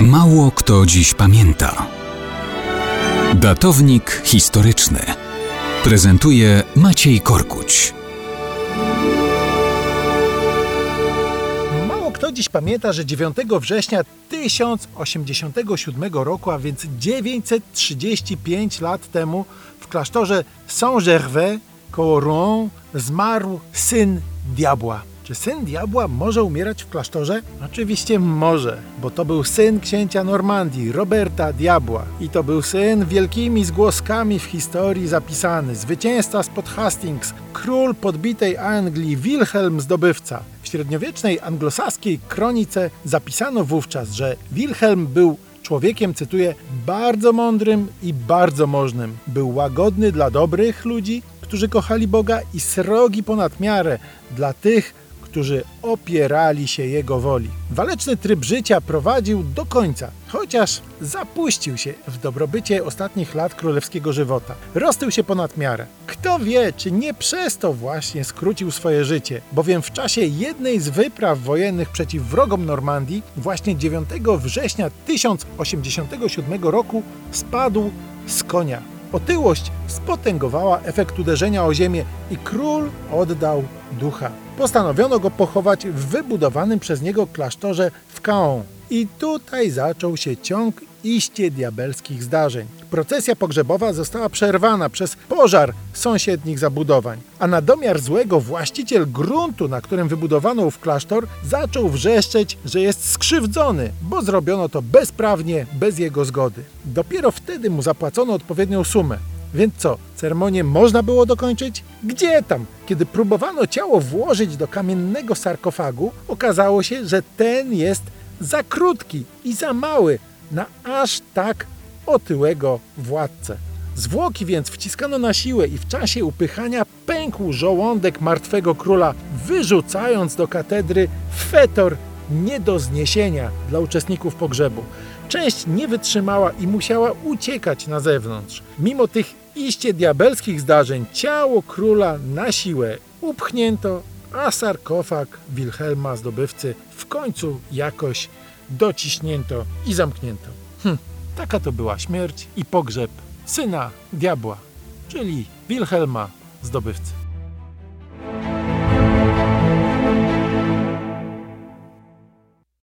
Mało kto dziś pamięta. Datownik historyczny prezentuje Maciej Korkuć. Mało kto dziś pamięta, że 9 września 1087 roku, a więc 935 lat temu, w klasztorze Saint-Gervais koło Rouen zmarł Syn Diabła. Czy Syn Diabła może umierać w klasztorze? Oczywiście może, bo to był syn księcia Normandii, Roberta Diabła. I to był syn wielkimi zgłoskami w historii zapisany, zwycięzca spod Hastings, król podbitej Anglii, Wilhelm Zdobywca. W średniowiecznej anglosaskiej kronice zapisano wówczas, że Wilhelm był człowiekiem, cytuję, bardzo mądrym i bardzo możnym. Był łagodny dla dobrych ludzi, którzy kochali Boga, i srogi ponad miarę dla tych, którzy opierali się jego woli. Waleczny tryb życia prowadził do końca, chociaż zapuścił się w dobrobycie ostatnich lat królewskiego żywota. Roztył się ponad miarę. Kto wie, czy nie przez to właśnie skrócił swoje życie, bowiem w czasie jednej z wypraw wojennych przeciw wrogom Normandii właśnie 9 września 1087 roku spadł z konia. Otyłość spotęgowała efekt uderzenia o ziemię i król oddał ducha. Postanowiono go pochować w wybudowanym przez niego klasztorze w Kaon. I tutaj zaczął się ciąg iście diabelskich zdarzeń. Procesja pogrzebowa została przerwana przez pożar sąsiednich zabudowań, a na domiar złego właściciel gruntu, na którym wybudowano ów klasztor, zaczął wrzeszczeć, że jest skrzywdzony, bo zrobiono to bezprawnie, bez jego zgody. Dopiero wtedy mu zapłacono odpowiednią sumę. Więc co, ceremonię można było dokończyć? Gdzie tam? Kiedy próbowano ciało włożyć do kamiennego sarkofagu, okazało się, że ten jest za krótki i za mały na aż tak otyłego władcę. Zwłoki więc wciskano na siłę i w czasie upychania pękł żołądek martwego króla, wyrzucając do katedry fetor nie do zniesienia dla uczestników pogrzebu. Część nie wytrzymała i musiała uciekać na zewnątrz. Mimo tych iście diabelskich zdarzeń ciało króla na siłę upchnięto, a sarkofag Wilhelma Zdobywcy w końcu jakoś dociśnięto i zamknięto. Taka to była śmierć i pogrzeb Syna Diabła, czyli Wilhelma Zdobywcy.